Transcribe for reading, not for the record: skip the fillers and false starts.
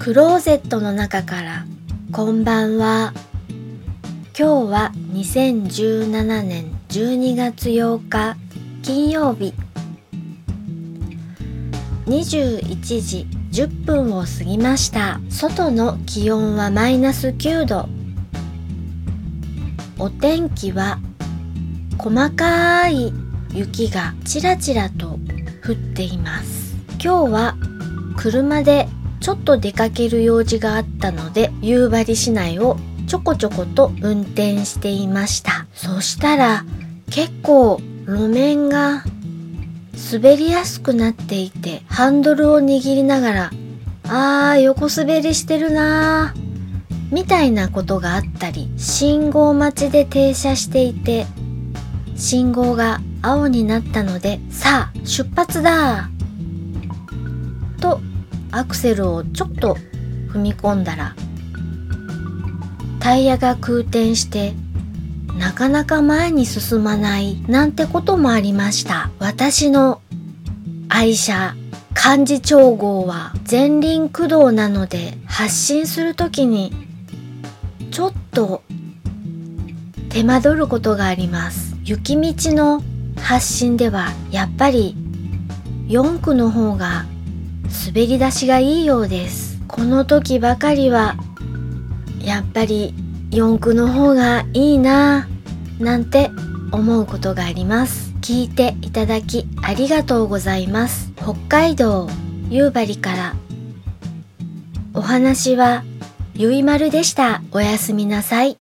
クローゼットの中からこんばんは。今日は2017年12月8日金曜日、21時10分を過ぎました。外の気温はマイナス9度、お天気は細かい雪がちらちらと降っています。今日は車でちょっと出かける用事があったので、夕張市内をちょこちょこと運転していました。そしたら結構路面が滑りやすくなっていて、ハンドルを握りながら、横滑りしてるなみたいなことがあったり、信号待ちで停車していて、信号が青になったので、さあ出発だとアクセルをちょっと踏み込んだら、タイヤが空転してなかなか前に進まないなんてこともありました。私の愛車漢字調号は前輪駆動なので、発進するときにちょっと手間取ることがあります。雪道の発進ではやっぱり4駆の方が滑り出しがいいようです。この時ばかりはやっぱり四駆の方がいいななんて思うことがあります。聞いていただきありがとうございます。北海道夕張からお話はゆいまるでした。おやすみなさい。